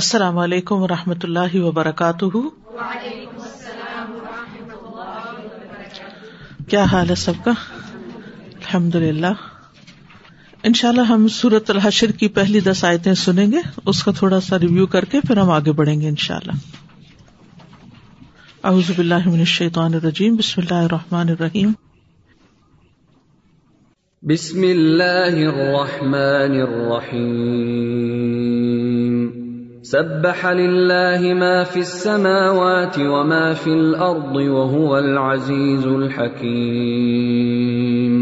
السلام علیکم ورحمۃ اللہ وبرکاتہ. وعلیکم السلام ورحمۃ اللہ وبرکاتہ. کیا حال ہے سب کا؟ الحمدللہ. انشاءاللہ ہم سورۃ الحشر کی پہلی 10 آیتیں سنیں گے، اس کا تھوڑا سا ریویو کر کے پھر ہم آگے بڑھیں گے انشاءاللہ. اعوذ باللہ من الشیطان الرجیم، بسم اللہ الرحمن الرحیم. بسم اللہ الرحمن الرحیم. سبح للہ ما فی السماوات وما فی الارض وهو العزیز الحکیم.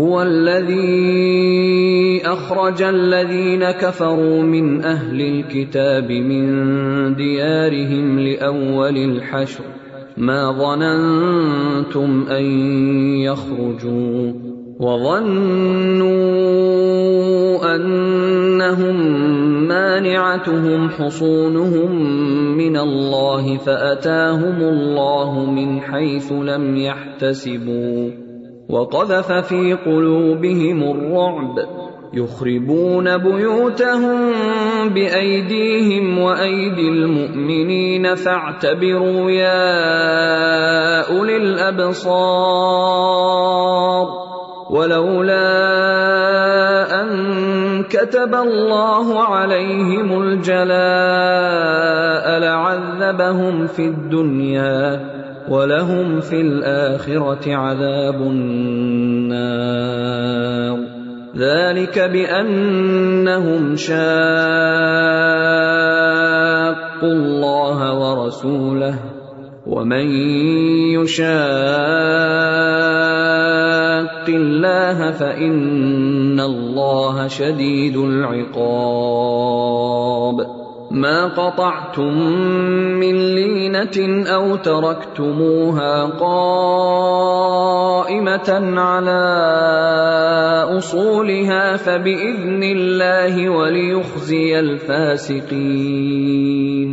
هو الذی اخرج الذین کفروا من اہل الكتاب من دیارہم لأول الحشر ما ظننتم ان یخرجوا وظنوا انہم مانعتهم حصونهم من الله فأتاهم الله من حيث لم يحتسبوا وقذف في قلوبهم الرعب يخربون بيوتهم بأيديهم وأيدي المؤمنين فاعتبروا يا أولي الأبصار. ولولا أن كتب الله عليهم الجلاء لعذبهم في الدنيا ولهم في الآخرة عذاب النار. ذلك بأنهم شاقوا الله ورسوله ومن يشاق الله فإن الله شديد العقاب. ما قطعتم من لينة أو تركتموها قائمة على أصولها فبإذن الله وليخزي الفاسقين.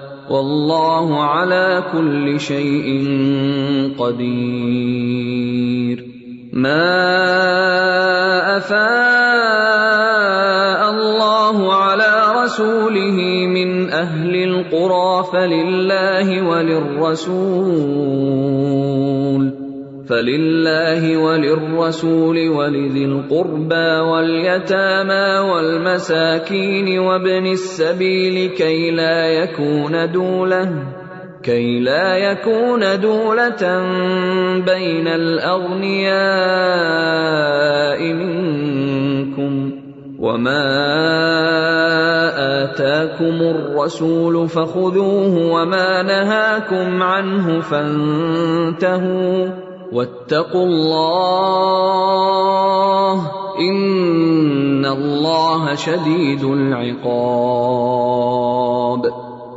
واللہ علی کل شیء قدیر. ما افاء اللہ علی رسولہ من اہل القری فللہ وللرسول ولذی القربى والیتامی والمساکین وابن السبیل کی لا یکون دولة بین الاغنیاء منکم. وما آتاكم الرسول فخذوه وما نهاكم عنه فانتهوا واتقوا اللہ ان اللہ شدید العقاب.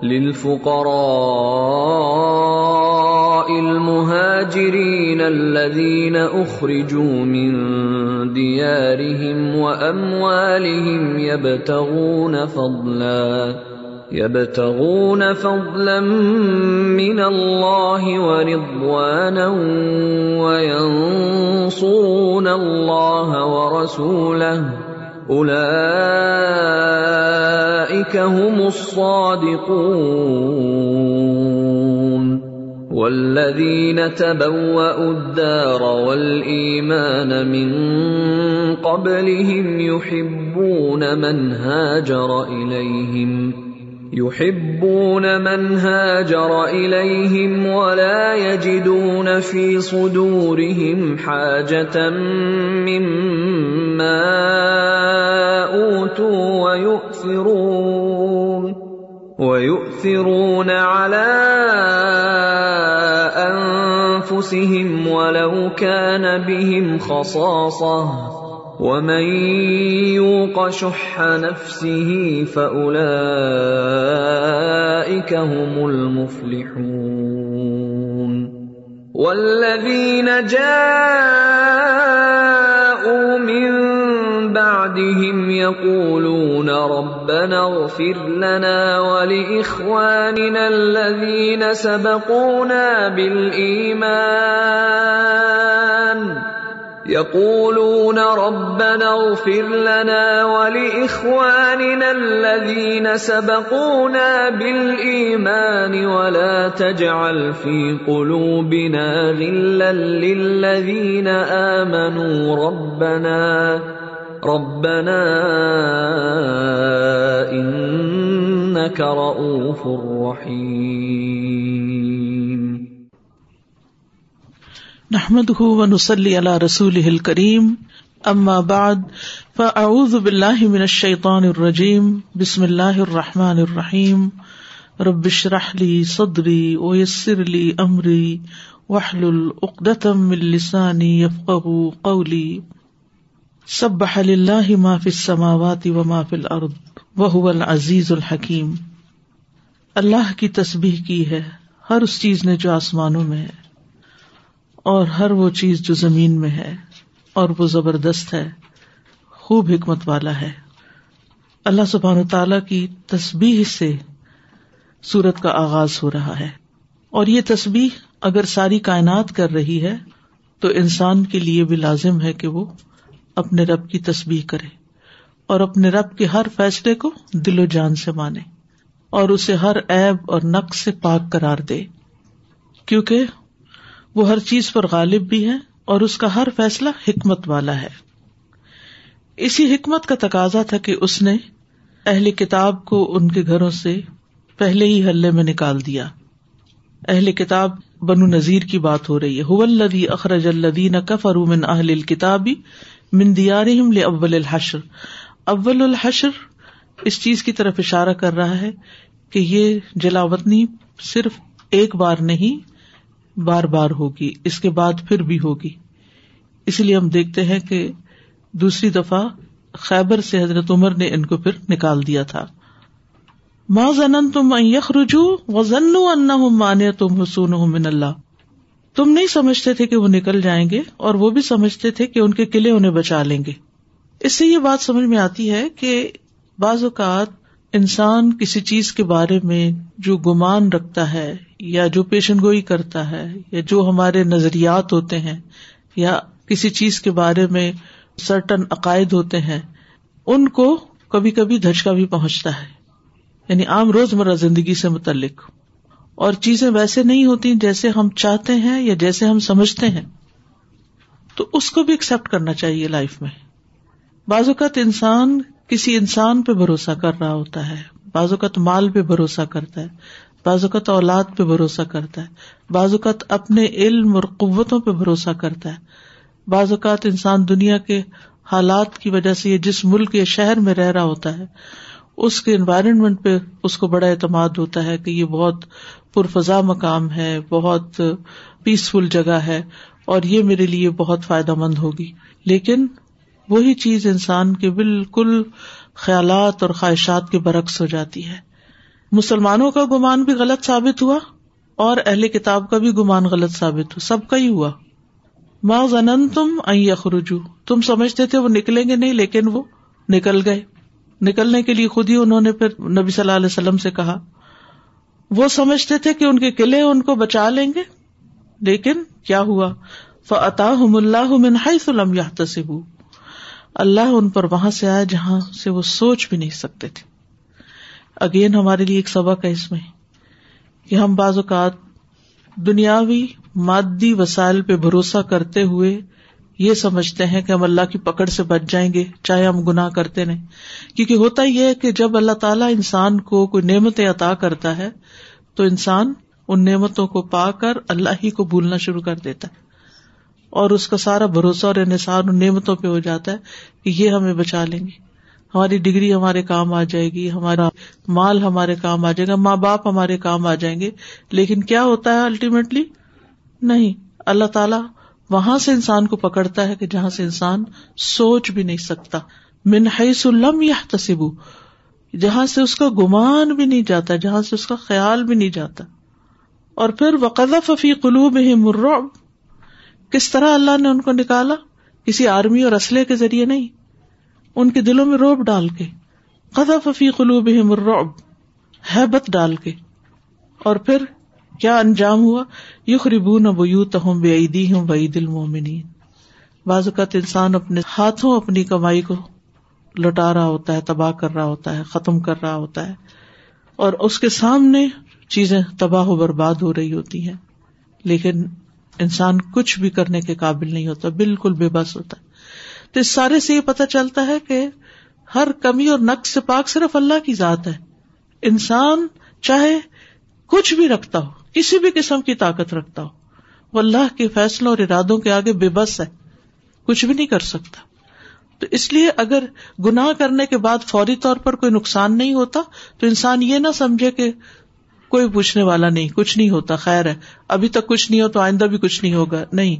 للفقراء المهاجرين الذين أخرجوا من ديارهم وأموالهم يبتغون فضلا من الله ورضوانا وينصرون الله ورسوله أولئك هم الصادقون. والذين تبوأوا الدار والإيمان من قبلهم يحبون من هاجر إليهم ولا يجدون في صدورهم حاجة مما أوتوا ويؤثرون على أنفسهم ولو كان بهم خصاصة. وَمَن يُوقَ شُحَّ نَفْسِهِ فَأُولَئِكَ هُمُ الْمُفْلِحُونَ. والذین جاءوا من بعدهم يقولون ربنا اغفر لنا ولإخواننا الذين سبقونا بالإيمان يقولون ربنا اغفر لنا ولإخواننا الذين سبقونا بالإيمان ولا تجعل في قلوبنا غلا للذين آمنوا ربنا إنك رؤوف رحيم. نحمده ونصلي على رسوله الكريم. اما بعد فاعوذ بالله من الشيطان الرجيم. بسم الله الرحمن الرحيم. رب اشرح لي صدري ويسر لي امري واحلل عقدة من لساني يفقهوا قولي. سبح لله ما في السماوات وما في الارض وهو العزيز الحكيم. اللہ کی تسبیح کی ہے ہر اس چیز نے جو آسمانوں میں ہے اور ہر وہ چیز جو زمین میں ہے، اور وہ زبردست ہے، خوب حکمت والا ہے. اللہ سبحانہ وتعالی کی تسبیح سے سورت کا آغاز ہو رہا ہے، اور یہ تسبیح اگر ساری کائنات کر رہی ہے تو انسان کے لیے بھی لازم ہے کہ وہ اپنے رب کی تسبیح کرے اور اپنے رب کے ہر فیصلے کو دل و جان سے مانے اور اسے ہر عیب اور نقص سے پاک قرار دے، کیونکہ وہ ہر چیز پر غالب بھی ہے اور اس کا ہر فیصلہ حکمت والا ہے. اسی حکمت کا تقاضا تھا کہ اس نے اہل کتاب کو ان کے گھروں سے پہلے ہی حلے میں نکال دیا. اہل کتاب بنو نذیر کی بات ہو رہی ہے. هو الذی اخرج الذین کفروا من اہل الکتاب من دیارہم لأول الحشر. اول الحشر اس چیز کی طرف اشارہ کر رہا ہے کہ یہ جلا وطنی صرف ایک بار نہیں، بار بار ہوگی، اس کے بعد پھر بھی ہوگی. اس لیے ہم دیکھتے ہیں کہ دوسری دفعہ خیبر سے حضرت عمر نے ان کو پھر نکال دیا تھا. ما ظننتم ان یخرجوا وظنوا انہم مانعتہم حصونہم من اللہ. تم نہیں سمجھتے تھے کہ وہ نکل جائیں گے، اور وہ بھی سمجھتے تھے کہ ان کے قلعے انہیں بچا لیں گے. اس سے یہ بات سمجھ میں آتی ہے کہ بعض اوقات انسان کسی چیز کے بارے میں جو گمان رکھتا ہے یا جو پیشن گوئی کرتا ہے یا جو ہمارے نظریات ہوتے ہیں یا کسی چیز کے بارے میں سرٹن عقائد ہوتے ہیں، ان کو کبھی کبھی دھچکا بھی پہنچتا ہے، یعنی عام روزمرہ زندگی سے متعلق. اور چیزیں ویسے نہیں ہوتی جیسے ہم چاہتے ہیں یا جیسے ہم سمجھتے ہیں، تو اس کو بھی ایکسپٹ کرنا چاہیے لائف میں. بعض اوقات انسان کسی انسان پہ بھروسہ کر رہا ہوتا ہے، بعض اوقات مال پہ بھروسہ کرتا ہے، بعض اوقات اولاد پہ بھروسہ کرتا ہے، بعض اوقات اپنے علم اور قوتوں پہ بھروسہ کرتا ہے، بعض اوقات انسان دنیا کے حالات کی وجہ سے جس ملک یا شہر میں رہ رہا ہوتا ہے اس کے انوائرمنٹ پہ اس کو بڑا اعتماد ہوتا ہے کہ یہ بہت پرفضا مقام ہے، بہت پیسفل جگہ ہے اور یہ میرے لیے بہت فائدہ مند ہوگی. لیکن وہی چیز انسان کے بالکل خیالات اور خواہشات کے برعکس ہو جاتی ہے. مسلمانوں کا گمان بھی غلط ثابت ہوا اور اہل کتاب کا بھی گمان غلط ثابت ہوا، سب کا ہی ہوا. ما ظننتم ان یخرجوا، تم سمجھتے تھے وہ نکلیں گے نہیں، لیکن وہ نکل گئے. نکلنے کے لیے خود ہی انہوں نے پھر نبی صلی اللہ علیہ وسلم سے کہا. وہ سمجھتے تھے کہ ان کے قلعے ان کو بچا لیں گے، لیکن کیا ہوا؟ فأتاهم اللہ من حیث لم یحتسبوا. اللہ ان پر وہاں سے آیا جہاں سے وہ سوچ بھی نہیں سکتے تھے. اگین ہمارے لیے ایک سبق ہے اس میں کہ ہم بعض اوقات دنیاوی مادی وسائل پہ بھروسہ کرتے ہوئے یہ سمجھتے ہیں کہ ہم اللہ کی پکڑ سے بچ جائیں گے چاہے ہم گناہ کرتے نہیں. کیونکہ ہوتا یہ ہے کہ جب اللہ تعالیٰ انسان کو کوئی نعمتیں عطا کرتا ہے تو انسان ان نعمتوں کو پا کر اللہ ہی کو بھولنا شروع کر دیتا ہے، اور اس کا سارا بھروسہ اور انحصار ان نعمتوں پہ ہو جاتا ہے کہ یہ ہمیں بچا لیں گے، ہماری ڈگری ہمارے کام آ جائے گی، ہمارا مال ہمارے کام آ جائے گا، ماں باپ ہمارے کام آ جائیں گے. لیکن کیا ہوتا ہے الٹیمیٹلی؟ نہیں. اللہ تعالیٰ وہاں سے انسان کو پکڑتا ہے کہ جہاں سے انسان سوچ بھی نہیں سکتا. من حیث لم یحتسبوا، جہاں سے اس کا گمان بھی نہیں جاتا، جہاں سے اس کا خیال بھی نہیں جاتا. اور پھر وقذف فی قلوبہم الرعب، کس طرح اللہ نے ان کو نکالا، کسی آرمی اور اسلحے کے ذریعے نہیں، ان کے دلوں میں رعب ڈال کے، قذف فی قلوبہم الرعب، ہیبت ڈال کے. اور پھر کیا انجام ہوا، یخربون بیوتہم بایدیہم وایدی المؤمنین، بعض اوقات انسان اپنے ہاتھوں اپنی کمائی کو لٹا رہا ہوتا ہے، تباہ کر رہا ہوتا ہے، ختم کر رہا ہوتا ہے، اور اس کے سامنے چیزیں تباہ و برباد ہو رہی ہوتی ہیں، لیکن انسان کچھ بھی کرنے کے قابل نہیں ہوتا، بالکل بے بس ہوتا ہے. تو اس سارے سے یہ پتہ چلتا ہے کہ ہر کمی اور نقص سے پاک صرف اللہ کی ذات ہے. انسان چاہے کچھ بھی رکھتا ہو، کسی بھی قسم کی طاقت رکھتا ہو، وہ اللہ کے فیصلوں اور ارادوں کے آگے بے بس ہے، کچھ بھی نہیں کر سکتا. تو اس لیے اگر گناہ کرنے کے بعد فوری طور پر کوئی نقصان نہیں ہوتا تو انسان یہ نہ سمجھے کہ کوئی پوچھنے والا نہیں، کچھ نہیں ہوتا، خیر ہے، ابھی تک کچھ نہیں ہو تو آئندہ بھی کچھ نہیں ہوگا. نہیں،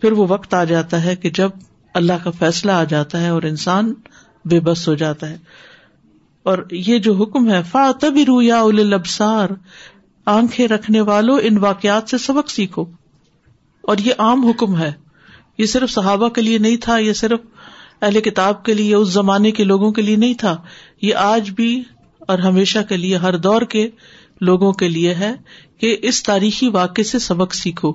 پھر وہ وقت آ جاتا ہے کہ جب اللہ کا فیصلہ آ جاتا ہے اور انسان بے بس ہو جاتا ہے. اور یہ جو حکم ہے فَاعْتَبِرُوا يَا أُولِي الْأَبْصَارِ، آنکھیں رکھنے والوں ان واقعات سے سبق سیکھو. اور یہ عام حکم ہے، یہ صرف صحابہ کے لیے نہیں تھا، یہ صرف اہل کتاب کے لیے، اس زمانے کے لوگوں کے لیے نہیں تھا، یہ آج بھی اور ہمیشہ کے لیے ہر دور کے لوگوں کے لیے ہے کہ اس تاریخی واقعے سے سبق سیکھو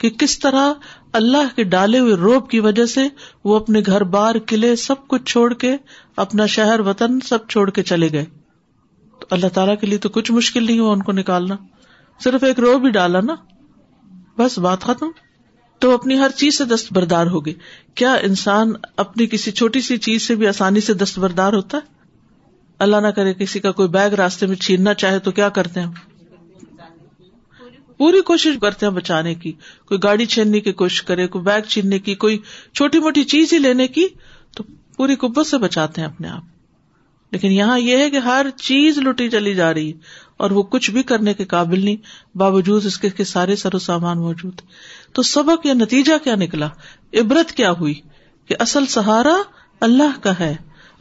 کہ کس طرح اللہ کے ڈالے ہوئے روب کی وجہ سے وہ اپنے گھر بار، قلعے سب کچھ چھوڑ کے، اپنا شہر وطن سب چھوڑ کے چلے گئے. تو اللہ تعالیٰ کے لیے تو کچھ مشکل نہیں ہوا ان کو نکالنا، صرف ایک روب ہی ڈالا نا، بس بات ختم. تو اپنی ہر چیز سے دستبردار ہوگی. کیا انسان اپنی کسی چھوٹی سی چیز سے بھی آسانی سے دستبردار ہوتا ہے؟ اللہ نہ کرے کسی کا کوئی بیگ راستے میں چھیننا چاہے تو کیا کرتے ہیں؟ پوری کوشش کرتے ہیں بچانے کی. کوئی گاڑی چھیننے کی کوشش کرے، کوئی بیگ چھیننے کی، کوئی چھوٹی موٹی چیز ہی لینے کی، تو پوری قوت سے بچاتے ہیں اپنے آپ. لیکن یہاں یہ ہے کہ ہر چیز لوٹی چلی جا رہی ہے اور وہ کچھ بھی کرنے کے قابل نہیں، باوجود اس کے سارے سر و سامان موجود. تو سبق یا نتیجہ کیا نکلا، عبرت کیا ہوئی کہ اصل سہارا اللہ کا ہے،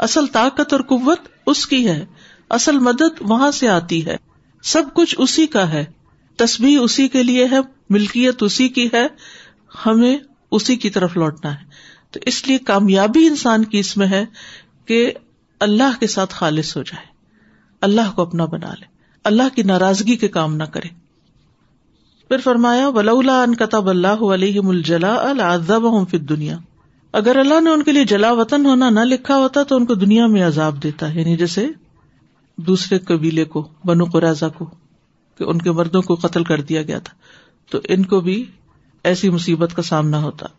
اصل طاقت اور قوت اس کی ہے، اصل مدد وہاں سے آتی ہے، سب کچھ اسی کا ہے، تسبیح اسی کے لیے ہے، ملکیت اسی کی ہے، ہمیں اسی کی طرف لوٹنا ہے. تو اس لیے کامیابی انسان کی اس میں ہے کہ اللہ کے ساتھ خالص ہو جائے، اللہ کو اپنا بنا لے، اللہ کی ناراضگی کے کام نہ کرے. پھر فرمایا وَلَوْلَا أَنْ كَتَبَ اللَّهُ عَلَيْهِمُ الْجَلَاءَ لَعَذَّبَهُمْ فِي الدُّنْيَا، اگر اللہ نے ان کے لیے جلا وطن ہونا نہ لکھا ہوتا تو ان کو دنیا میں عذاب دیتا، یعنی جیسے دوسرے قبیلے کو، بنو قریظہ کو، کہ ان کے مردوں کو قتل کر دیا گیا تھا، تو ان کو بھی ایسی مصیبت کا سامنا ہوتا.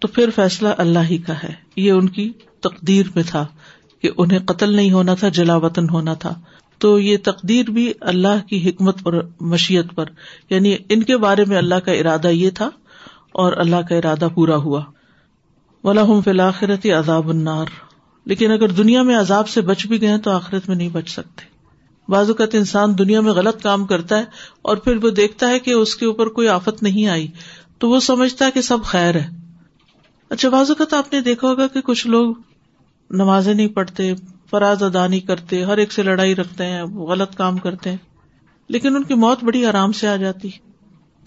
تو پھر فیصلہ اللہ ہی کا ہے، یہ ان کی تقدیر میں تھا کہ انہیں قتل نہیں ہونا تھا، جلا وطن ہونا تھا. تو یہ تقدیر بھی اللہ کی حکمت اور مشیت پر، یعنی ان کے بارے میں اللہ کا ارادہ یہ تھا اور اللہ کا ارادہ پورا ہوا. وَلَهُمْ فِي الْآخِرَةِ عَذَابُ النَّارِ، لیکن اگر دنیا میں عذاب سے بچ بھی گئے تو آخرت میں نہیں بچ سکتے. بعض اوقات انسان دنیا میں غلط کام کرتا ہے اور پھر وہ دیکھتا ہے کہ اس کے اوپر کوئی آفت نہیں آئی تو وہ سمجھتا ہے کہ سب خیر ہے. اچھا، بعض اوقات آپ نے دیکھا ہوگا کہ کچھ لوگ نمازیں نہیں پڑھتے، فراز ادا نہیں کرتے، ہر ایک سے لڑائی رکھتے ہیں، غلط کام کرتے ہیں، لیکن ان کی موت بڑی آرام سے آ جاتی.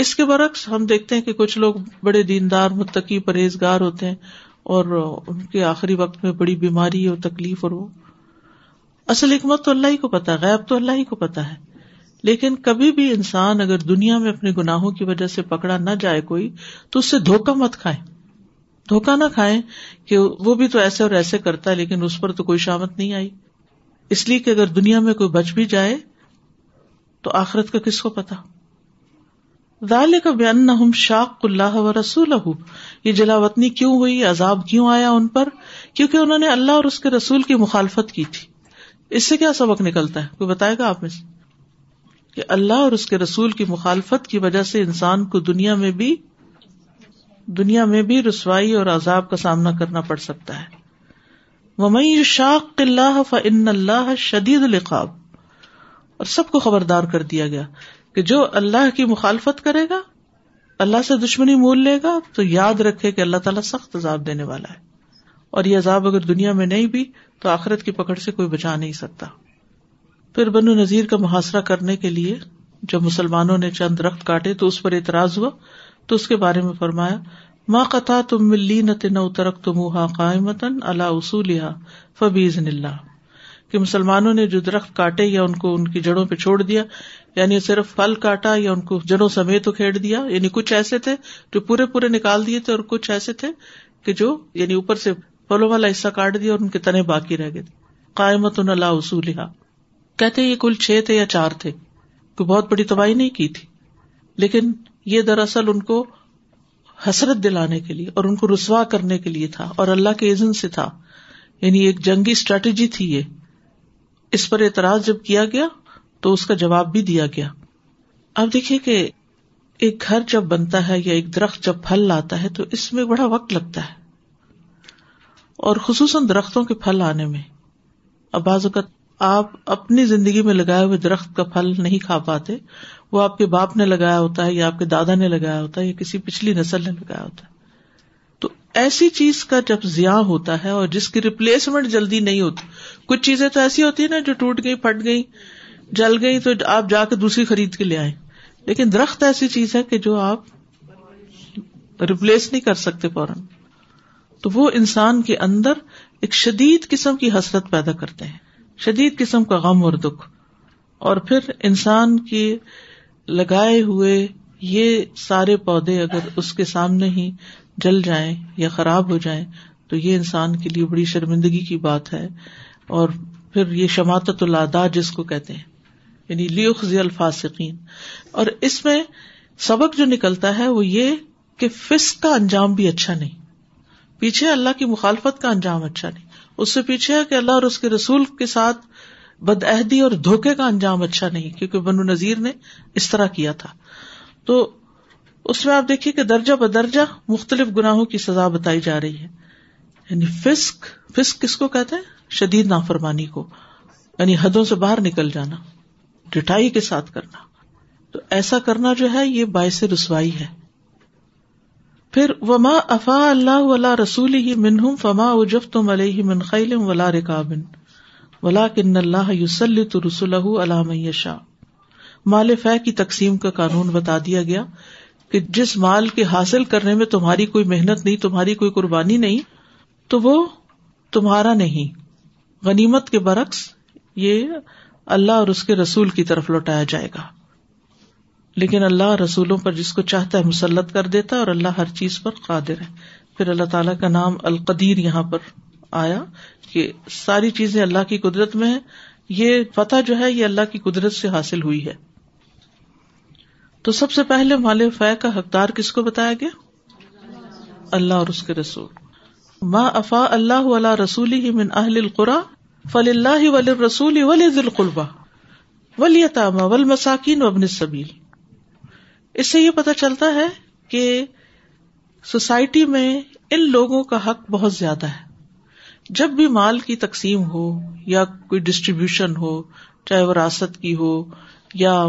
اس کے برعکس ہم دیکھتے ہیں کہ کچھ لوگ بڑے دیندار، متقی، پرہیزگار ہوتے ہیں اور ان کے آخری وقت میں بڑی بیماری اور تکلیف. اور وہ اصل حکمت تو اللہ ہی کو پتا ہے، غیب تو اللہ ہی کو پتا ہے، لیکن کبھی بھی انسان اگر دنیا میں اپنے گناہوں کی وجہ سے پکڑا نہ جائے کوئی، تو اس سے دھوکہ مت کھائیں، دھوکہ نہ کھائیں کہ وہ بھی تو ایسے اور ایسے کرتا ہے لیکن اس پر تو کوئی شامت نہیں آئی. اس لیے کہ اگر دنیا میں کوئی بچ بھی جائے تو آخرت کا کس کو پتا. ذَلِكَ بِأَنَّهُمْ شَاقُّوا اللَّهَ وَرَسُولَهُ، یہ جلا وطنی کیوں ہوئی، عذاب کیوں آیا ان پر، کیونکہ انہوں نے اللہ اور اس کے رسول کی مخالفت کی تھی. اس سے کیا سبق نکلتا ہے، کوئی بتائے گا آپ میں سے؟ کہ اللہ اور اس کے رسول کی مخالفت کی وجہ سے انسان کو دنیا میں بھی رسوائی اور عذاب کا سامنا کرنا پڑ سکتا ہے. وَمَن يُشَاقِّ اللَّهَ فَإِنَّ اللَّهَ شَدِيدُ الْعِقَابِ، اور سب کو خبردار کر دیا گیا کہ جو اللہ کی مخالفت کرے گا، اللہ سے دشمنی مول لے گا، تو یاد رکھے کہ اللہ تعالیٰ سخت عذاب دینے والا ہے. اور یہ عذاب اگر دنیا میں نہیں بھی تو آخرت کی پکڑ سے کوئی بچا نہیں سکتا. پھر بنو نذیر کا محاصرہ کرنے کے لیے جب مسلمانوں نے چند رخت کاٹے تو اس پر اعتراض ہوا تو اس کے بارے میں فرمایا ما قطعتم من لینة او ترکتموها قائمة على اصولها فباذن اللہ، کہ مسلمانوں نے جو درخت کاٹے یا ان کو ان کی جڑوں پہ چھوڑ دیا، یعنی صرف پھل کاٹا یا ان کو جڑوں سمیت اکھیڑ دیا، یعنی کچھ ایسے تھے جو پورے پورے نکال دیے تھے اور کچھ ایسے تھے کہ جو یعنی اوپر سے پھلوں والا حصہ کاٹ دیا اور ان کے تنے باقی رہ گئے. قائمة على اصولها، کہتے یہ کل 6 تھے یا 4 تھے، کوئی بہت بڑی تباہی نہیں کی تھی، لیکن یہ دراصل ان کو حسرت دلانے کے لیے اور ان کو رسوا کرنے کے لیے تھا اور اللہ کے اذن سے تھا، یعنی ایک جنگی اسٹریٹجی تھی. یہ اس پر اعتراض جب کیا گیا تو اس کا جواب بھی دیا گیا. اب دیکھیے کہ ایک گھر جب بنتا ہے یا ایک درخت جب پھل لاتا ہے تو اس میں بڑا وقت لگتا ہے، اور خصوصاً درختوں کے پھل آنے میں. اب بعض اوقات آپ اپنی زندگی میں لگائے ہوئے درخت کا پھل نہیں کھا پاتے، وہ آپ کے باپ نے لگایا ہوتا ہے یا آپ کے دادا نے لگایا ہوتا ہے یا کسی پچھلی نسل نے لگایا ہوتا ہے. تو ایسی چیز کا جب زیاں ہوتا ہے اور جس کی ریپلیسمنٹ جلدی نہیں ہوتی، کچھ چیزیں تو ایسی ہوتی ہیں نا جو ٹوٹ گئی، پھٹ گئی، جل گئی، تو آپ جا کے دوسری خرید کے لے آئیں، لیکن درخت ایسی چیز ہے کہ جو آپ ریپلیس نہیں کر سکتے فوراً. تو وہ انسان کے اندر ایک شدید قسم کی حسرت پیدا کرتے ہیں، شدید قسم کا غم اور دکھ، اور پھر انسان کے لگائے ہوئے یہ سارے پودے اگر اس کے سامنے ہی جل جائیں یا خراب ہو جائیں تو یہ انسان کے لیے بڑی شرمندگی کی بات ہے. اور پھر یہ شماتت الاداء جس کو کہتے ہیں، یعنی لیخزی الفاسقین. اور اس میں سبق جو نکلتا ہے وہ یہ کہ فسق کا انجام بھی اچھا نہیں، پیچھے اللہ کی مخالفت کا انجام اچھا نہیں، اس سے پیچھے ہے کہ اللہ اور اس کے رسول کے ساتھ بدعہدی اور دھوکے کا انجام اچھا نہیں، کیونکہ بنو نذیر نے اس طرح کیا تھا. تو اس میں آپ دیکھیے کہ درجہ بدرجہ مختلف گناہوں کی سزا بتائی جا رہی ہے. یعنی فسق کس کو کہتے ہیں؟ شدید نافرمانی کو، یعنی حدوں سے باہر نکل جانا، ڈٹائی کے ساتھ کرنا. تو ایسا کرنا جو ہے یہ باعث رسوائی ہے. پھر وما افاء اللہ ولا رسولہ منہم فما اوجفتم علیہ من خیل ولا رکاب ولکن اللہ یسلط رسلہ علی من یشاء. مال فے کی تقسیم کا قانون بتا دیا گیا کہ جس مال کے حاصل کرنے میں تمہاری کوئی محنت نہیں، تمہاری کوئی قربانی نہیں، تو وہ تمہارا نہیں. غنیمت کے برعکس یہ اللہ اور اس کے رسول کی طرف لوٹایا جائے گا، لیکن اللہ رسولوں پر جس کو چاہتا ہے مسلط کر دیتا ہے، اور اللہ ہر چیز پر قادر ہے. پھر اللہ تعالیٰ کا نام القدیر یہاں پر آیا کہ ساری چیزیں اللہ کی قدرت میں ہیں. یہ فتح جو ہے یہ اللہ کی قدرت سے حاصل ہوئی ہے. تو سب سے پہلے مال فے کا حقدار کس کو بتایا گیا؟ اللہ اور اس کے رسول. ما افاء اللہ علی رسولہ من اہل القرى فللہ وللرسول ولذی القربى والیتامی والمساکین وابن السبیل. اس سے یہ پتہ چلتا ہے کہ سوسائٹی میں ان لوگوں کا حق بہت زیادہ ہے. جب بھی مال کی تقسیم ہو یا کوئی ڈسٹریبیوشن ہو، چاہے وراثت کی ہو یا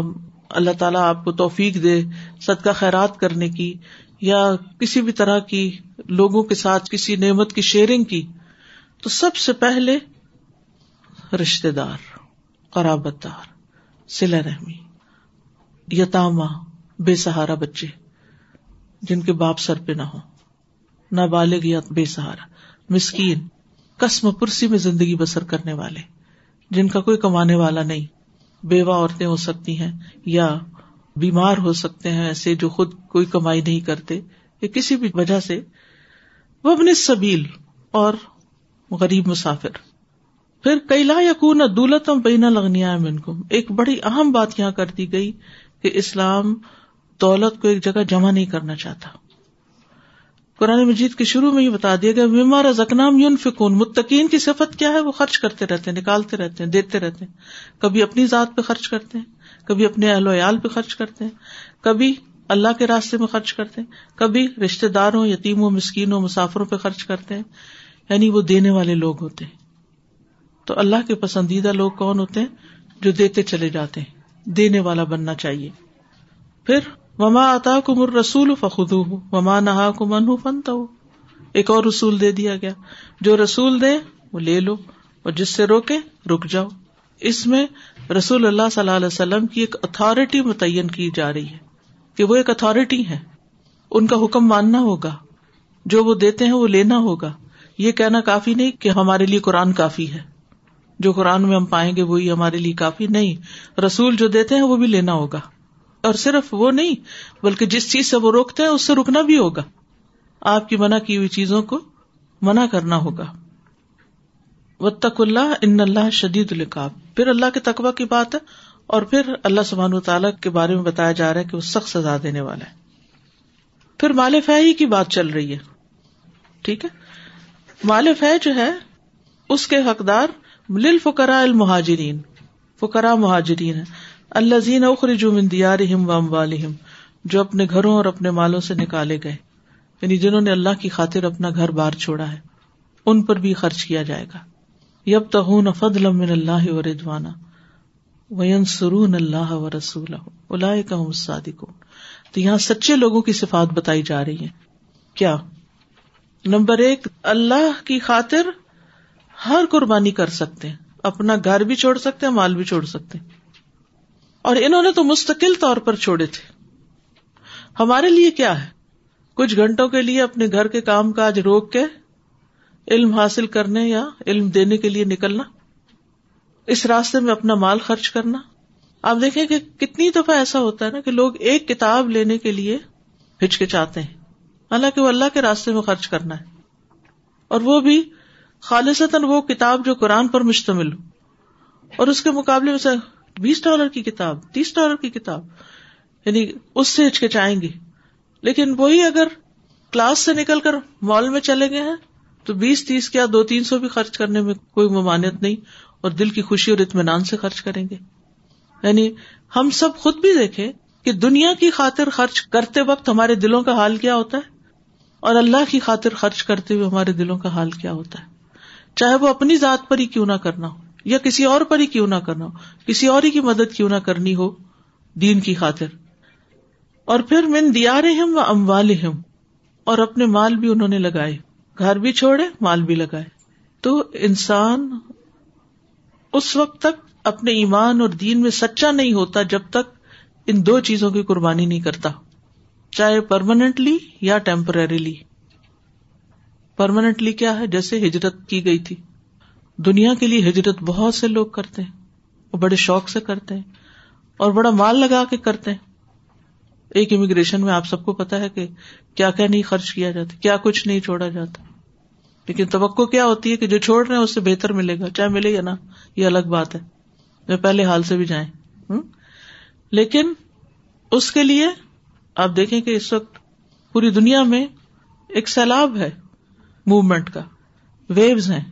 اللہ تعالیٰ آپ کو توفیق دے صدقہ خیرات کرنے کی یا کسی بھی طرح کی لوگوں کے ساتھ کسی نعمت کی شیئرنگ کی، تو سب سے پہلے رشتے دار، قرابت دار، صلہ رحمی، یتامہ، بے سہارا بچے جن کے باپ سر پہ نہ ہو، نابالغ یا بے سہارا، مسکین، قسم پرسی میں زندگی بسر کرنے والے جن کا کوئی کمانے والا نہیں، بیوہ عورتیں ہو سکتی ہیں یا بیمار ہو سکتے ہیں ایسے جو خود کوئی کمائی نہیں کرتے یا کسی بھی وجہ سے، وابن السبیل، اور غریب مسافر. پھر کئی لا یکون دولتم بین الاغنیاء منکم. ایک بڑی اہم بات یہاں کر دی گئی کہ اسلام دولت کو ایک جگہ جمع نہیں کرنا چاہتا. قرآن مجید کے شروع میں ہی بتا دیا گیا مما رزقناہم ینفقون. متقین کی صفت کیا ہے؟ وہ خرچ کرتے رہتے ہیں، نکالتے رہتے ہیں، دیتے رہتے ہیں. کبھی اپنی ذات پہ خرچ کرتے ہیں، کبھی اپنے اہل و عیال پہ خرچ کرتے ہیں، کبھی اللہ کے راستے میں خرچ کرتے ہیں، کبھی رشتے داروں، یتیموں، مسکینوں، مسافروں پہ خرچ کرتے ہیں. یعنی وہ دینے والے لوگ ہوتے ہیں. تو اللہ کے پسندیدہ لوگ کون ہوتے ہیں؟ جو دیتے چلے جاتے ہیں. دینے والا بننا چاہیے. پھر وما آتاکم الرسول فخذوہ وما نہاکم عنہ فانتہوا. ایک اور اصول دے دیا گیا، جو رسول دے وہ لے لو اور جس سے روکے رک جاؤ. اس میں رسول اللہ صلی اللہ علیہ وسلم کی ایک اتھارٹی متعین کی جا رہی ہے کہ وہ ایک اتھارٹی ہیں، ان کا حکم ماننا ہوگا، جو وہ دیتے ہیں وہ لینا ہوگا. یہ کہنا کافی نہیں کہ ہمارے لیے قرآن کافی ہے، جو قرآن میں ہم پائیں گے وہی ہمارے لیے کافی نہیں، رسول جو دیتے ہیں وہ بھی لینا ہوگا، اور صرف وہ نہیں بلکہ جس چیز سے وہ روکتے ہیں اس سے رکنا بھی ہوگا، آپ کی منع کی ہوئی چیزوں کو منع کرنا ہوگا. واتقوا اللہ ان اللہ شدید العقاب. پھر اللہ کے تقویٰ کی بات ہے، اور پھر اللہ سبحانہ وتعالیٰ کے بارے میں بتایا جا رہا ہے کہ وہ سخت سزا دینے والا ہے. پھر مال فہی کی بات چل رہی ہے، ٹھیک ہے. مال فہ جو ہے اس کے حقدار للفقراء المہاجرین، فقراء مہاجرین ہیں، الذین اخرجوا من دیارہم واموالہم، جو اپنے گھروں اور اپنے مالوں سے نکالے گئے، یعنی جنہوں نے اللہ کی خاطر اپنا گھر بار چھوڑا ہے، ان پر بھی خرچ کیا جائے گا. یبتغون فضلا من اللہ ورضوانا وینصرون اللہ ورسولہ اولئک هم الصادقون. تو یہاں سچے لوگوں کی صفات بتائی جا رہی ہے. کیا؟ نمبر ایک، اللہ کی خاطر ہر قربانی کر سکتے ہیں، اپنا گھر بھی چھوڑ سکتے ہیں، مال بھی چھوڑ سکتے ہیں، اور انہوں نے تو مستقل طور پر چھوڑے تھے. ہمارے لیے کیا ہے؟ کچھ گھنٹوں کے لیے اپنے گھر کے کام کاج روک کے علم حاصل کرنے یا علم دینے کے لیے نکلنا، اس راستے میں اپنا مال خرچ کرنا. آپ دیکھیں کہ کتنی دفعہ ایسا ہوتا ہے نا کہ لوگ ایک کتاب لینے کے لیے ہچکچاتے ہیں، حالانکہ وہ اللہ کے راستے میں خرچ کرنا ہے، اور وہ بھی خالصتاً وہ کتاب جو قرآن پر مشتمل ہو، اور اس کے مقابلے میں $20 کی کتاب، $30 کی کتاب، یعنی اس سے ہچکچائیں گے. لیکن وہی اگر کلاس سے نکل کر مال میں چلے گئے ہیں تو 20-30 کیا 200-300 بھی خرچ کرنے میں کوئی ممانعت نہیں، اور دل کی خوشی اور اطمینان سے خرچ کریں گے. یعنی ہم سب خود بھی دیکھیں کہ دنیا کی خاطر خرچ کرتے وقت ہمارے دلوں کا حال کیا ہوتا ہے، اور اللہ کی خاطر خرچ کرتے ہوئے ہمارے دلوں کا حال کیا ہوتا ہے. چاہے وہ اپنی ذات پر ہی کیوں نہ کرنا ہو، یا کسی اور پر ہی کیوں نہ کرنا ہو، کسی اور ہی کی مدد کیوں نہ کرنی ہو دین کی خاطر. اور پھر من دیارہم و اموالہم، اور اپنے مال بھی انہوں نے لگائے، گھر بھی چھوڑے مال بھی لگائے. تو انسان اس وقت تک اپنے ایمان اور دین میں سچا نہیں ہوتا جب تک ان دو چیزوں کی قربانی نہیں کرتا، چاہے پرماننٹلی یا ٹیمپرریلی. پرماننٹلی کیا ہے؟ جیسے ہجرت کی گئی تھی، دنیا کے لیے ہجرت بہت سے لوگ کرتے ہیں، وہ بڑے شوق سے کرتے ہیں اور بڑا مال لگا کے کرتے ہیں. ایک امیگریشن میں آپ سب کو پتا ہے کہ کیا کیا نہیں خرچ کیا جاتا، کیا کچھ نہیں چھوڑا جاتا. لیکن توقع کیا ہوتی ہے کہ جو چھوڑ رہے ہیں اس سے بہتر ملے گا، چاہے ملے یا نہ، یہ الگ بات ہے، جو پہلے حال سے بھی جائیں. لیکن اس کے لیے آپ دیکھیں کہ اس وقت پوری دنیا میں ایک سیلاب ہے موومنٹ کا، ویوز ہیں.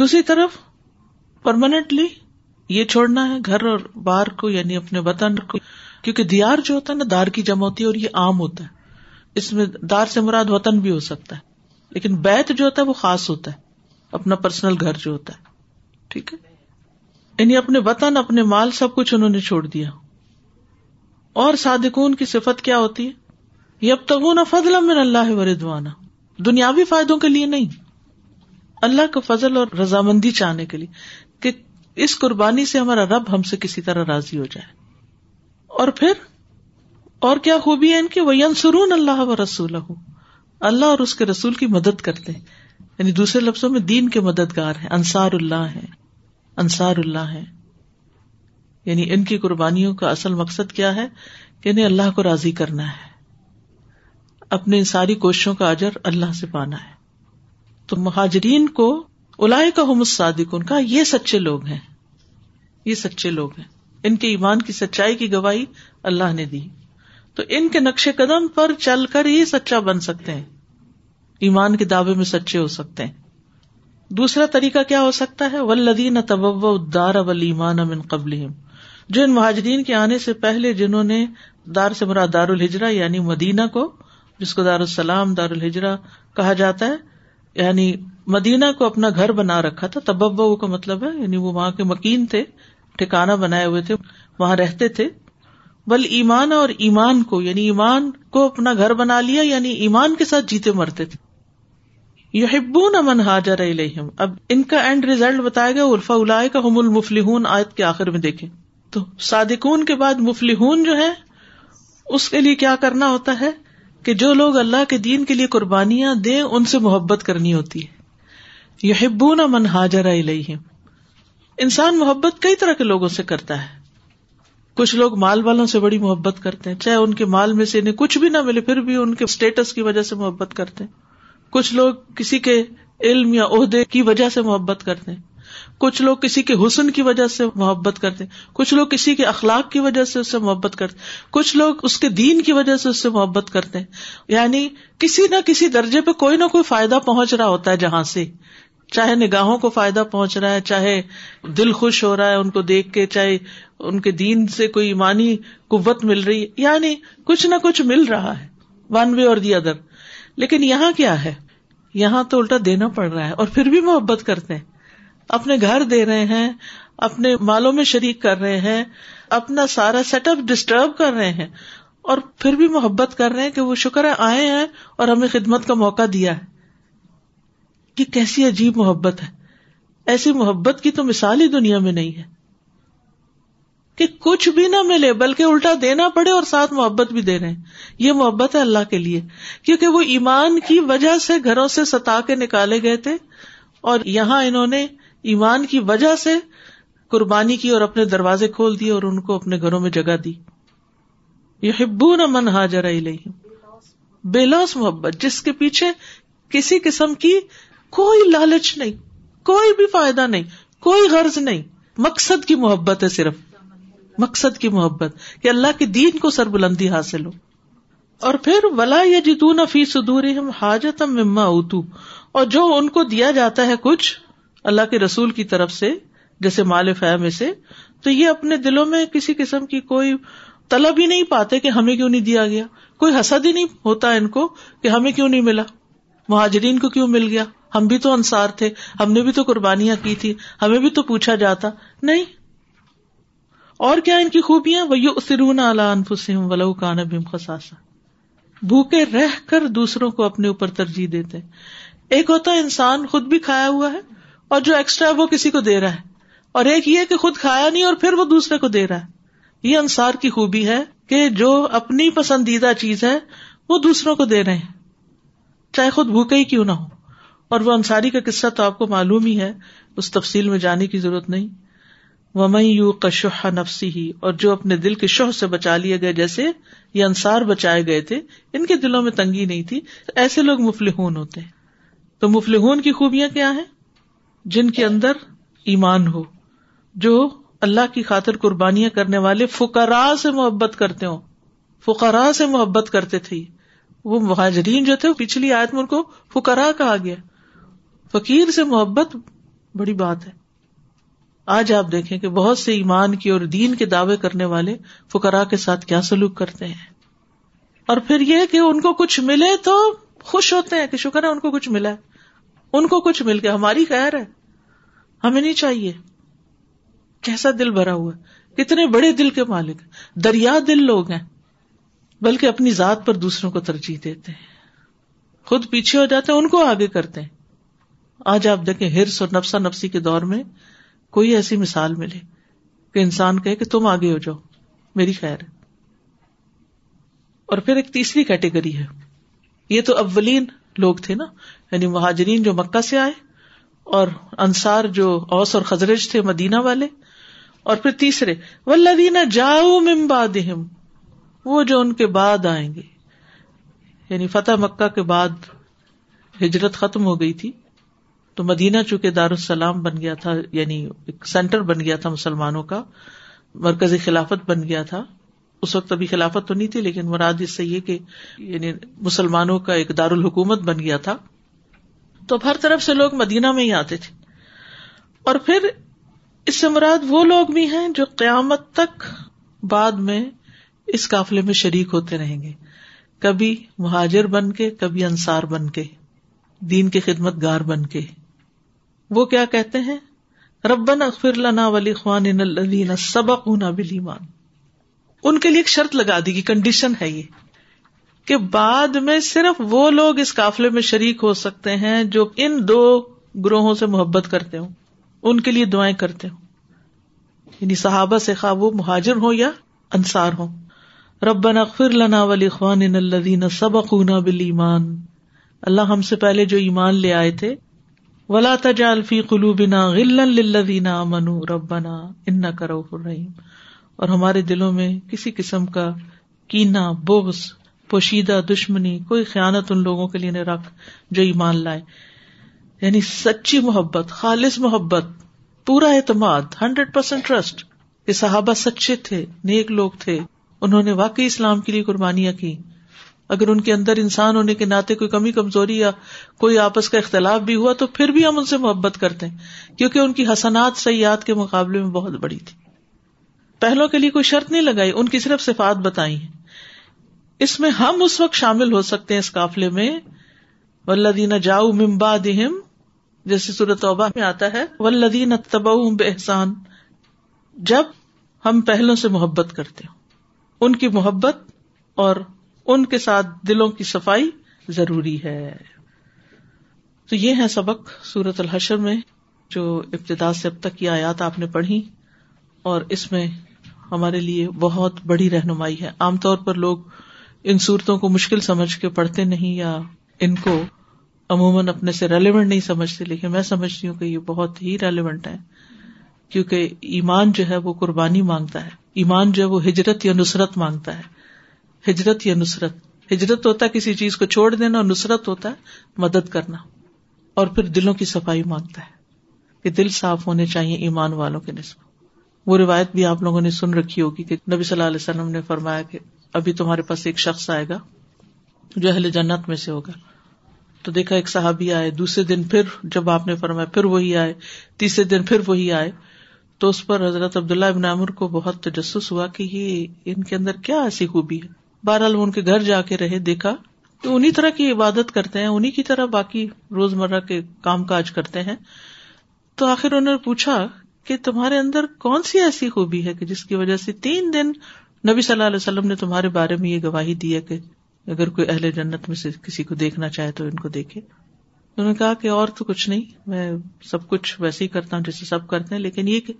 دوسری طرف پرماننٹلی یہ چھوڑنا ہے گھر اور بار کو، یعنی اپنے وطن کو، کیونکہ دیار جو ہوتا ہے نا، دار کی جمع ہوتی ہے، اور یہ عام ہوتا ہے، اس میں دار سے مراد وطن بھی ہو سکتا ہے، لیکن بیت جو ہوتا ہے وہ خاص ہوتا ہے، اپنا پرسنل گھر جو ہوتا ہے، ٹھیک ہے. یعنی اپنے وطن، اپنے مال، سب کچھ انہوں نے چھوڑ دیا. اور صادقون کی صفت کیا ہوتی ہے؟ یبتغون فضلا من اللہ ورضوانا، دنیاوی فائدوں کے لیے نہیں، اللہ کا فضل اور رضامندی چاہنے کے لیے، کہ اس قربانی سے ہمارا رب ہم سے کسی طرح راضی ہو جائے. اور پھر اور کیا خوبی ہے ان کی؟ وَيَنْصُرُونَ اللَّهَ وَرَسُولَهُ، اللہ اور اس کے رسول کی مدد کرتے ہیں، یعنی دوسرے لفظوں میں دین کے مددگار ہیں، انصار اللہ ہیں، انصار اللہ ہیں. یعنی ان کی قربانیوں کا اصل مقصد کیا ہے؟ کہ انہیں اللہ کو راضی کرنا ہے، اپنے ساری کوششوں کا اجر اللہ سے پانا ہے. تو مہاجرین کو اولئک ھم الصادقون، ان کا یہ سچے لوگ ہیں، یہ سچے لوگ ہیں، ان کے ایمان کی سچائی کی گواہی اللہ نے دی. تو ان کے نقش قدم پر چل کر ہی سچا بن سکتے ہیں، ایمان کے دعوے میں سچے ہو سکتے ہیں. دوسرا طریقہ کیا ہو سکتا ہے؟ والذین تبوؤا الدار والایمان من قبلہم، جو ان مہاجرین کے آنے سے پہلے جنہوں نے، دار سے مراد دار الہجرہ یعنی مدینہ کو، جس کو دار السلام، دار الہجرہ کہا جاتا ہے، یعنی مدینہ کو اپنا گھر بنا رکھا تھا. تبوؤا کا مطلب ہے یعنی وہ وہاں کے مکین تھے، ٹھکانہ بنائے ہوئے تھے، وہاں رہتے تھے. بل ایمان، اور ایمان کو، یعنی ایمان کو اپنا گھر بنا لیا، یعنی ایمان کے ساتھ جیتے مرتے تھے. یحبون من ہاجر الیہم. اب ان کا اینڈ ریزلٹ بتائے گا فاولئک ھم المفلحون آیت کے آخر میں دیکھیں. تو صادقون کے بعد مفلحون جو ہے اس کے لیے کیا کرنا ہوتا ہے کہ جو لوگ اللہ کے دین کے لیے قربانیاں دیں ان سے محبت کرنی ہوتی ہے. یحبون من ہاجر الیہم. انسان محبت کئی طرح کے لوگوں سے کرتا ہے. کچھ لوگ مال والوں سے بڑی محبت کرتے ہیں، چاہے ان کے مال میں سے انہیں کچھ بھی نہ ملے پھر بھی ان کے اسٹیٹس کی وجہ سے محبت کرتے ہیں. کچھ لوگ کسی کے علم یا عہدے کی وجہ سے محبت کرتے ہیں، کچھ لوگ کسی کے حسن کی وجہ سے محبت کرتے ہیں، کچھ لوگ کسی کے اخلاق کی وجہ سے اس سے محبت کرتے ہیں، کچھ لوگ اس کے دین کی وجہ سے اس سے محبت کرتے ہیں. یعنی کسی نہ کسی درجے پہ کوئی نہ کوئی فائدہ پہنچ رہا ہوتا ہے جہاں سے، چاہے نگاہوں کو فائدہ پہنچ رہا ہے، چاہے دل خوش ہو رہا ہے ان کو دیکھ کے، چاہے ان کے دین سے کوئی ایمانی قوت مل رہی ہے، یعنی کچھ نہ کچھ مل رہا ہے ون وے اور دی ادر. لیکن یہاں کیا ہے؟ یہاں تو الٹا دینا پڑ رہا ہے اور پھر بھی محبت کرتے ہیں. اپنے گھر دے رہے ہیں، اپنے مالوں میں شریک کر رہے ہیں، اپنا سارا سیٹ اپ ڈسٹرب کر رہے ہیں اور پھر بھی محبت کر رہے ہیں کہ وہ شکر ہے آئے ہیں اور ہمیں خدمت کا موقع دیا ہے. یہ کیسی عجیب محبت ہے! ایسی محبت کی تو مثال ہی دنیا میں نہیں ہے کہ کچھ بھی نہ ملے بلکہ الٹا دینا پڑے اور ساتھ محبت بھی دے رہے ہیں. یہ محبت ہے اللہ کے لیے، کیونکہ وہ ایمان کی وجہ سے گھروں سے ستا کے نکالے گئے تھے اور یہاں انہوں نے ایمان کی وجہ سے قربانی کی اور اپنے دروازے کھول دیے اور ان کو اپنے گھروں میں جگہ دی. یحبون من ہاجر الیہم، بے لوث محبت جس کے پیچھے کسی قسم کی کوئی لالچ نہیں، کوئی بھی فائدہ نہیں، کوئی غرض نہیں، مقصد کی محبت ہے، صرف مقصد کی محبت کہ اللہ کے دین کو سربلندی حاصل ہو. اور پھر ولا یجدون فی صدورہم حاجتا مما اوتو، اور جو ان کو دیا جاتا ہے کچھ اللہ کے رسول کی طرف سے جیسے مال فہ میں سے، تو یہ اپنے دلوں میں کسی قسم کی کوئی طلب ہی نہیں پاتے کہ ہمیں کیوں نہیں دیا گیا، کوئی حسد ہی نہیں ہوتا ان کو کہ ہمیں کیوں نہیں ملا، مہاجرین کو کیوں مل گیا، ہم بھی تو انصار تھے، ہم نے بھی تو قربانیاں کی تھی، ہمیں بھی تو پوچھا جاتا نہیں. اور کیا ان کی خوبیاں؟ وَيُؤْثِرُونَ عَلَىٰ أَنفُسِهِمْ وَلَوْ كَانَ بِهِمْ خَصَاصَةٌ، بھوکے رہ کر دوسروں کو اپنے اوپر ترجیح دیتے. ایک ہوتا ہے انسان خود بھی کھایا ہوا ہے اور جو ایکسٹرا وہ کسی کو دے رہا ہے، اور ایک یہ کہ خود کھایا نہیں اور پھر وہ دوسرے کو دے رہا ہے. یہ انصار کی خوبی ہے کہ جو اپنی پسندیدہ چیز ہے وہ دوسروں کو دے رہے ہیں، چاہے خود بھوکے ہی کیوں نہ ہو. اور وہ انصاری کا قصہ تو آپ کو معلوم ہی ہے، اس تفصیل میں جانے کی ضرورت نہیں. وَمَنْ يُوقَ شُحَّ نَفْسِهِ، اور جو اپنے دل کے شح سے بچا لیے گئے، جیسے یہ انصار بچائے گئے تھے، ان کے دلوں میں تنگی نہیں تھی، ایسے لوگ مفلحون ہوتے ہیں. تو مفلحون کی خوبیاں کیا ہیں؟ جن کے اندر ایمان ہو، جو اللہ کی خاطر قربانیاں کرنے والے فقراء سے محبت کرتے ہوں. فقراء سے محبت کرتے تھے وہ مہاجرین جو تھے، پچھلی آیت میں ان کو فقراء کہا گیا. فقیر سے محبت بڑی بات ہے. آج آپ دیکھیں کہ بہت سے ایمان کی اور دین کے دعوے کرنے والے فقراء کے ساتھ کیا سلوک کرتے ہیں. اور پھر یہ کہ ان کو کچھ ملے تو خوش ہوتے ہیں کہ شکر ہے ان کو کچھ ملا ہے، ان کو کچھ مل گیا، ہماری خیر ہے، ہمیں نہیں چاہیے. کیسا دل بھرا ہوا ہے، کتنے بڑے دل کے مالک، دریا دل لوگ ہیں، بلکہ اپنی ذات پر دوسروں کو ترجیح دیتے ہیں، خود پیچھے ہو جاتے ہیں ان کو آگے کرتے ہیں. آج آپ دیکھیں حرص اور نفسا نفسی کے دور میں کوئی ایسی مثال ملے کہ انسان کہے کہ تم آگے ہو جاؤ، میری خیر ہے. اور پھر ایک تیسری کیٹیگری ہے، یہ تو اولین لوگ تھے نا، یعنی مہاجرین جو مکہ سے آئے اور انصار جو اوس اور خزرج تھے مدینہ والے، اور پھر تیسرے والذین جاؤ من بعدہم، وہ جو ان کے بعد آئیں گے. یعنی فتح مکہ کے بعد ہجرت ختم ہو گئی تھی تو مدینہ چونکہ دارالسلام بن گیا تھا، یعنی ایک سینٹر بن گیا تھا مسلمانوں کا، مرکز خلافت بن گیا تھا. اس وقت ابھی خلافت تو نہیں تھی، لیکن مراد اس سے یہ کہ یعنی مسلمانوں کا ایک دارالحکومت بن گیا تھا. تو ہر طرف سے لوگ مدینہ میں ہی آتے تھے. اور پھر اس سے مراد وہ لوگ بھی ہیں جو قیامت تک بعد میں اس قافلے میں شریک ہوتے رہیں گے، کبھی مہاجر بن کے، کبھی انصار بن کے، دین کے خدمت گار بن کے. وہ کیا کہتے ہیں؟ ربنا اغفر لنا ولاخواننا الذین سبقونا بالایمان. ان کے لیے ایک شرط لگا دی گئی، کنڈیشن ہے یہ کہ بعد میں صرف وہ لوگ اس قافلے میں شریک ہو سکتے ہیں جو ان دو گروہوں سے محبت کرتے ہوں, ان کے لیے دعائیں کرتے ہوں, یعنی صحابہ سے خواہ وہ مہاجر ہوں یا انصار ہوں. ربنا اغفر لنا ولاخواننا الذین سبقونا بالایمان, اللہ ہم سے پہلے جو ایمان لے آئے تھے. ولا تجعل فی قلوبنا غلا للذین آمنوا ربنا انک رؤوف رحیم, اور ہمارے دلوں میں کسی قسم کا کینہ, بغض, پوشیدہ دشمنی, کوئی خیانت ان لوگوں کے لیے نہ رکھ جو ایمان لائے. یعنی سچی محبت, خالص محبت, پورا اعتماد, 100% ٹرسٹ کہ صحابہ سچے تھے, نیک لوگ تھے, انہوں نے واقعی اسلام کے لیے قربانیاں کی. اگر ان کے اندر انسان ہونے کے ناطے کوئی کمی کمزوری یا کوئی آپس کا اختلاف بھی ہوا تو پھر بھی ہم ان سے محبت کرتے ہیں, کیونکہ ان کی حسنات سیئات کے مقابلے میں بہت بڑی تھی. پہلوں کے لیے کوئی شرط نہیں لگائی, ان کی صرف صفات بتائی ہیں. اس میں ہم اس وقت شامل ہو سکتے ہیں اس قافلے میں, والذین جاؤ من بعدہم, جیسے سورۃ توبہ میں آتا ہے, والذین اتبعوہم بإحسان, جب ہم پہلوں سے محبت کرتے ہوں. ان کی محبت اور ان کے ساتھ دلوں کی صفائی ضروری ہے. تو یہ ہے سبق سورۃ الحشر میں, جو ابتدا سے اب تک کی آیات آپ نے پڑھی, اور اس میں ہمارے لیے بہت بڑی رہنمائی ہے. عام طور پر لوگ ان صورتوں کو مشکل سمجھ کے پڑھتے نہیں, یا ان کو عموماً اپنے سے ریلیونٹ نہیں سمجھتے, لیکن میں سمجھتی ہوں کہ یہ بہت ہی ریلیونٹ ہے, کیونکہ ایمان جو ہے وہ قربانی مانگتا ہے, ایمان جو ہے وہ ہجرت یا نصرت مانگتا ہے. ہجرت یا نصرت, ہجرت ہوتا ہے کسی چیز کو چھوڑ دینا, اور نصرت ہوتا ہے مدد کرنا. اور پھر دلوں کی صفائی مانگتا ہے کہ دل صاف ہونے چاہیے ایمان والوں کے نسبت. وہ روایت بھی آپ لوگوں نے سن رکھی ہوگی کہ نبی صلی اللہ علیہ وسلم نے فرمایا کہ ابھی تمہارے پاس ایک شخص آئے گا جو اہل جنت میں سے ہوگا. تو دیکھا ایک صحابی آئے, دوسرے دن پھر جب آپ نے فرمایا پھر وہی آئے, تیسرے دن پھر وہی آئے, تو اس پر حضرت عبداللہ ابن عمر کو بہت تجسس ہوا کہ یہ ان کے اندر کیا ایسی خوبی ہے. بہرحال وہ ان کے گھر جا کے رہے, دیکھا تو انہی طرح کی عبادت کرتے ہیں, انہی کی طرح باقی روزمرہ کے کام کاج کرتے ہیں. تو آخر انہوں نے پوچھا کہ تمہارے اندر کون سی ایسی خوبی ہے کہ جس کی وجہ سے 3 دن نبی صلی اللہ علیہ وسلم نے تمہارے بارے میں یہ گواہی دی ہے کہ اگر کوئی اہل جنت میں سے کسی کو دیکھنا چاہے تو ان کو دیکھے. انہوں نے کہا کہ اور تو کچھ نہیں, میں سب کچھ ویسے ہی کرتا ہوں جیسے سب کرتے ہیں, لیکن یہ کہ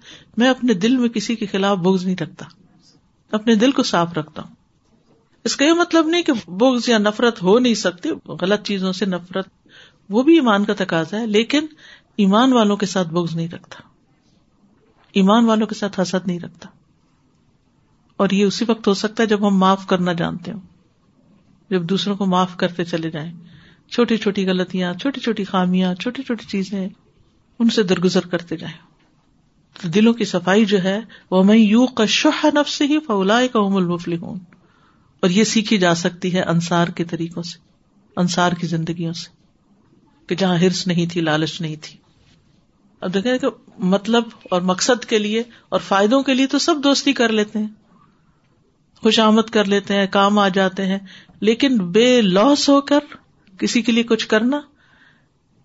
میں اپنے دل میں کسی کے خلاف بغض نہیں رکھتا, اپنے دل کو صاف رکھتا ہوں. اس کا یہ مطلب نہیں کہ بغض یا نفرت ہو نہیں سکتی, غلط چیزوں سے نفرت وہ بھی ایمان کا تقاضا ہے, لیکن ایمان والوں کے ساتھ بغض نہیں رکھتا, ایمان والوں کے ساتھ حسد نہیں رکھتا. اور یہ اسی وقت ہو سکتا ہے جب ہم معاف کرنا جانتے ہوں, جب دوسروں کو معاف کرتے چلے جائیں. چھوٹی چھوٹی غلطیاں, چھوٹی چھوٹی خامیاں, چھوٹی چھوٹی چیزیں, ان سے درگزر کرتے جائیں. تو دلوں کی صفائی جو ہے وہ وَمَن یُوقَ شُحَّ نَفْسِهِ فَأُولَٰئِکَ هُمُ الْمُفْلِحُونَ, اور یہ سیکھی جا سکتی ہے انصار کے طریقوں سے, انصار کی زندگیوں سے, کہ جہاں ہرس نہیں تھی, لالچ نہیں تھی. اب دیکھیں کہ مطلب اور مقصد کے لیے اور فائدوں کے لیے تو سب دوستی کر لیتے ہیں, خوش آمد کر لیتے ہیں, کام آ جاتے ہیں, لیکن بے لوس ہو کر کسی کے لیے کچھ کرنا,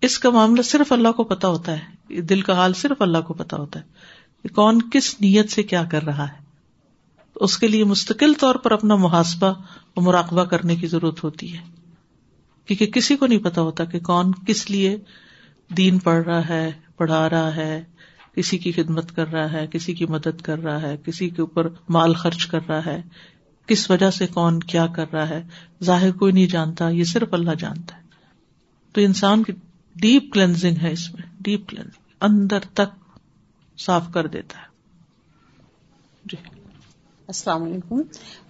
اس کا معاملہ صرف اللہ کو پتا ہوتا ہے. دل کا حال صرف اللہ کو پتا ہوتا ہے کہ کون کس نیت سے کیا کر رہا ہے. اس کے لیے مستقل طور پر اپنا محاسبہ اور مراقبہ کرنے کی ضرورت ہوتی ہے, کیونکہ کسی کو نہیں پتا ہوتا کہ کون کس لیے دین پڑھ رہا ہے, پڑھا رہا ہے, کسی کی خدمت کر رہا ہے, کسی کی مدد کر رہا ہے, کسی کے اوپر مال خرچ کر رہا ہے, کس وجہ سے کون کیا کر رہا ہے, ظاہر کوئی نہیں جانتا, یہ صرف اللہ جانتا ہے. تو انسان کی ڈیپ کلینزنگ ہے اس میں, ڈیپ کلینزنگ اندر تک صاف کر دیتا ہے. جی السلام علیکم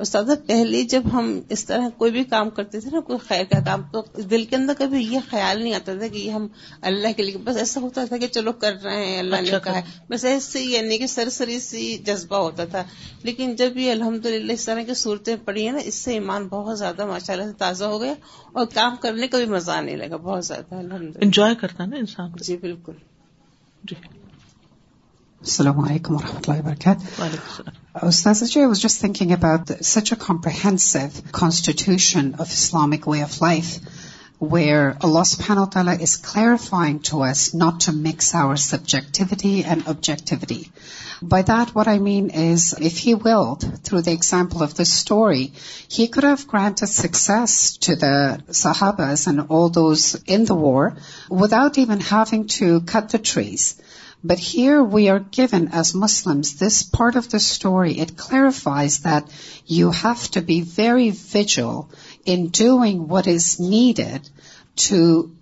استاد, پہلے جب ہم اس طرح کوئی بھی کام کرتے تھے نا, کوئی خیر کا کام, تو دل کے اندر کبھی یہ خیال نہیں آتا تھا کہ یہ ہم اللہ کے لیے, بس ایسا ہوتا تھا کہ چلو کر رہے ہیں, اللہ نے کہا ہے, بس ایسے ہی, یعنی کہ سرسری سی جذبہ ہوتا تھا. لیکن جب یہ الحمدللہ اس طرح کی صورتیں پڑی ہیں نا, اس سے ایمان بہت زیادہ ماشاء اللہ سے تازہ ہو گیا, اور کام کرنے کا بھی مزہ آنے لگا بہت زیادہ, الحمدللہ انجوائے کرتا نا انسان. جی بالکل. جی السلام علیکم ورحمۃ اللہ وبرکاتہ. Ustaz, I was just thinking about such a comprehensive constitution of Islamic way of life where Allah subhanahu wa ta'ala is clarifying to us not to mix our subjectivity and objectivity. By that, what I mean is, if he willed, through the example of the story, he could have granted success to the Sahabas and all those in the war without even having to cut the trees. But here we are given, as Muslims, this part of the story. It clarifies that you have to be very vigilant in doing what is needed to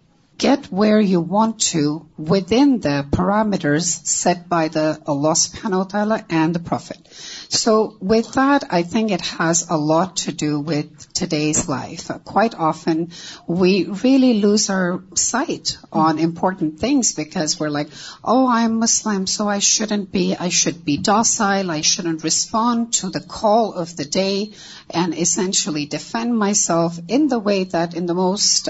get where you want to within the parameters set by the Allah subhanahu wa ta'ala and the Prophet. So with that, I think it has a lot to do with today's life. Quite often, we really lose our sight on important things because we're like, oh, I'm Muslim, so I should be docile, I shouldn't respond to the call of the day and essentially defend myself in the way that in the most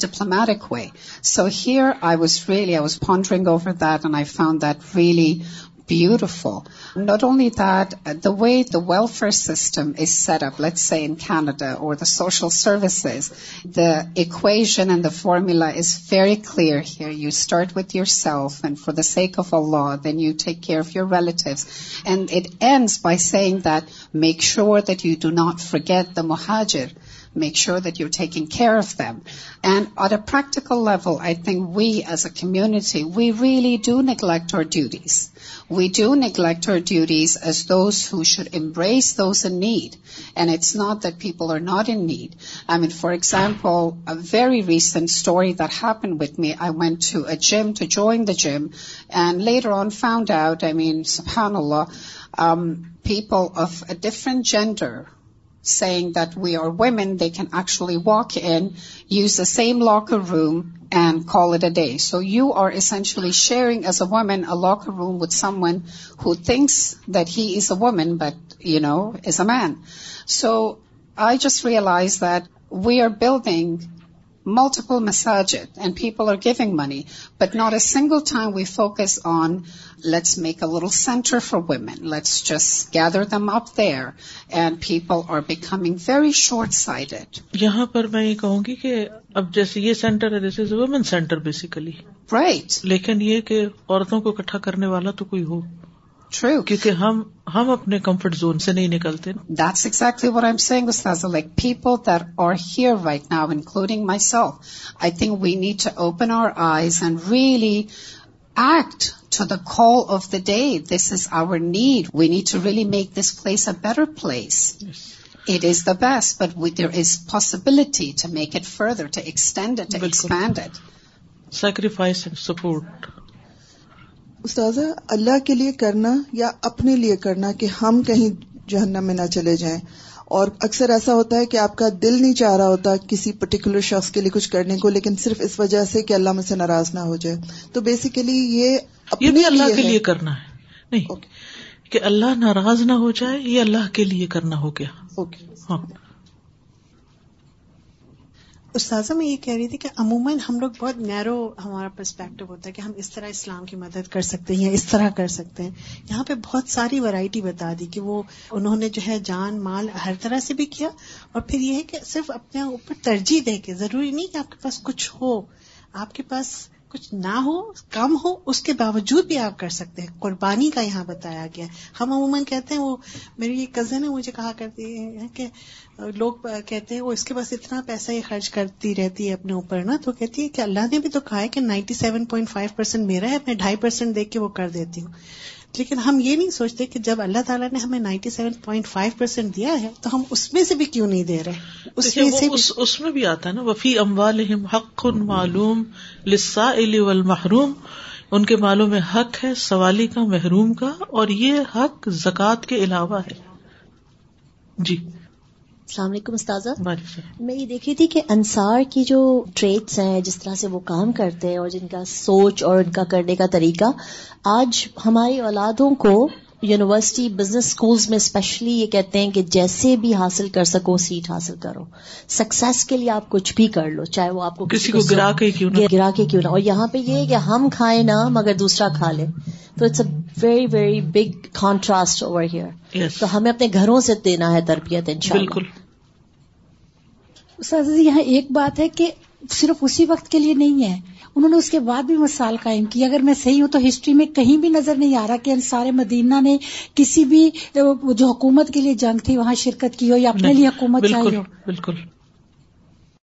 diplomatic way. So here I was pondering over that, and I found that really beautiful. Not only that, the way the welfare system is set up, let's say in Canada, or the social services, the equation and the formula is very clear here. You start with yourself, and for the sake of Allah, then you take care of your relatives. And it ends by saying that make sure that you do not forget the muhajir. Make sure that you're taking care of them. And on a practical level, I think we as a community, we really do neglect our duties. We do neglect our duties as those who should embrace those in need. And it's not that people are not in need. I mean, for example, a very recent story that happened with me, I went to a gym to join the gym, and later on found out, I mean, subhanAllah, people of a different gender saying that we are women, they can actually walk in, use the same locker room, and call it a day. So you are essentially sharing, as a woman, a locker room with someone who thinks that he is a woman, but, is a man. So I just realized that we are building multiple masajid, and people are giving money, but not a single time we focus on, let's make a little center for women, let's just gather them up there, and people are becoming very short-sighted. یہاں پر میں یہ کہوں گی کہ اب جیسے یہ centre ہے, this is a women center basically. Right. لیکن یہ کہ عورتوں کو اکٹھا کرنے والا تو کوئی ہو. True. کیونکہ ہم اپنے comfort zone سے نہیں نکلتے. That's exactly what I'm saying, Ustaza. Like people that are here right now, including myself, I think we need to open our eyes and really act to the call of the day. This is our need. We need to really make this place a better place. Yes. It is the best, but there is possibility to make it further, to extend it, to expand it. Sacrifice and support. استاذہ, اللہ کے لیے کرنا یا اپنے لیے کرنا کہ ہم کہیں جہنم میں نہ چلے جائیں. اور اکثر ایسا ہوتا ہے کہ آپ کا دل نہیں چاہ رہا ہوتا کسی پرٹیکولر شخص کے لیے کچھ کرنے کو, لیکن صرف اس وجہ سے کہ اللہ مجھ سے ناراض نہ ہو جائے. تو بیسیکلی یہ اپنے بھی اللہ کے لیے کرنا ہے, نہیں کہ اللہ ناراض نہ ہو جائے, یہ اللہ کے لیے کرنا ہو گیا. ہاں استاذہ, میں یہ کہہ رہی تھی کہ عموماً ہم لوگ بہت نیرو, ہمارا پرسپیکٹو ہوتا ہے کہ ہم اس طرح اسلام کی مدد کر سکتے ہیں, اس طرح کر سکتے ہیں. یہاں پہ بہت ساری ورائٹی بتا دی کہ وہ انہوں نے جو ہے جان مال ہر طرح سے بھی کیا, اور پھر یہ ہے کہ صرف اپنے اوپر ترجیح دے کے, ضروری نہیں کہ آپ کے پاس کچھ ہو, آپ کے پاس کچھ نہ ہو, کم ہو, اس کے باوجود بھی آپ کر سکتے ہیں. قربانی کا یہاں بتایا گیا. ہم عموماً کہتے ہیں, وہ میری یہ کزن ہے مجھے کہا کرتی ہے کہ لوگ کہتے ہیں وہ اس کے پاس اتنا پیسہ یہ خرچ کرتی رہتی ہے اپنے اوپر نا, تو کہتی ہے کہ اللہ نے بھی تو کہا ہے کہ 97.5% میرا ہے, میں 2.5% دے کے وہ کر دیتی ہوں. لیکن ہم یہ نہیں سوچتے کہ جب اللہ تعالیٰ نے ہمیں 97.5% دیا ہے تو ہم اس میں سے بھی کیوں نہیں دے رہے. اس میں بھی آتا ہے نا, وفی اموالہم حق معلوم للسائل والمحروم, ان کے مالوں میں حق ہے سوالی کا, محروم کا, اور یہ حق زکوٰۃ کے علاوہ ہے. جی السلام علیکم استاذہ. میں یہ دیکھ رہی تھی کہ انصار کی جو ٹریٹس ہیں, جس طرح سے وہ کام کرتے ہیں اور جن کا سوچ اور ان کا کرنے کا طریقہ, آج ہماری اولادوں کو یونیورسٹی, بزنس سکولز میں اسپیشلی یہ کہتے ہیں کہ جیسے بھی حاصل کر سکو سیٹ حاصل کرو, سکسیس کے لیے آپ کچھ بھی کر لو, چاہے وہ آپ کو کسی کو گرا کے کیوں نہ. اور یہاں پہ یہ ہے کہ ہم کھائیں نہ مگر دوسرا کھا لے, تو it's a very very big contrast over here. تو ہمیں اپنے گھروں سے دینا ہے تربیت انشاءاللہ. بالکل استاذ یہاں ایک بات ہے کہ صرف اسی وقت کے لیے نہیں ہے، انہوں نے اس کے بعد بھی مسائل قائم کی. اگر میں صحیح ہوں تو ہسٹری میں کہیں بھی نظر نہیں آ رہا کہ انصار مدینہ نے کسی بھی جو حکومت کے لیے جنگ تھی وہاں شرکت کی ہو یا اپنے لیے حکومت چاہیے ہو. بالکل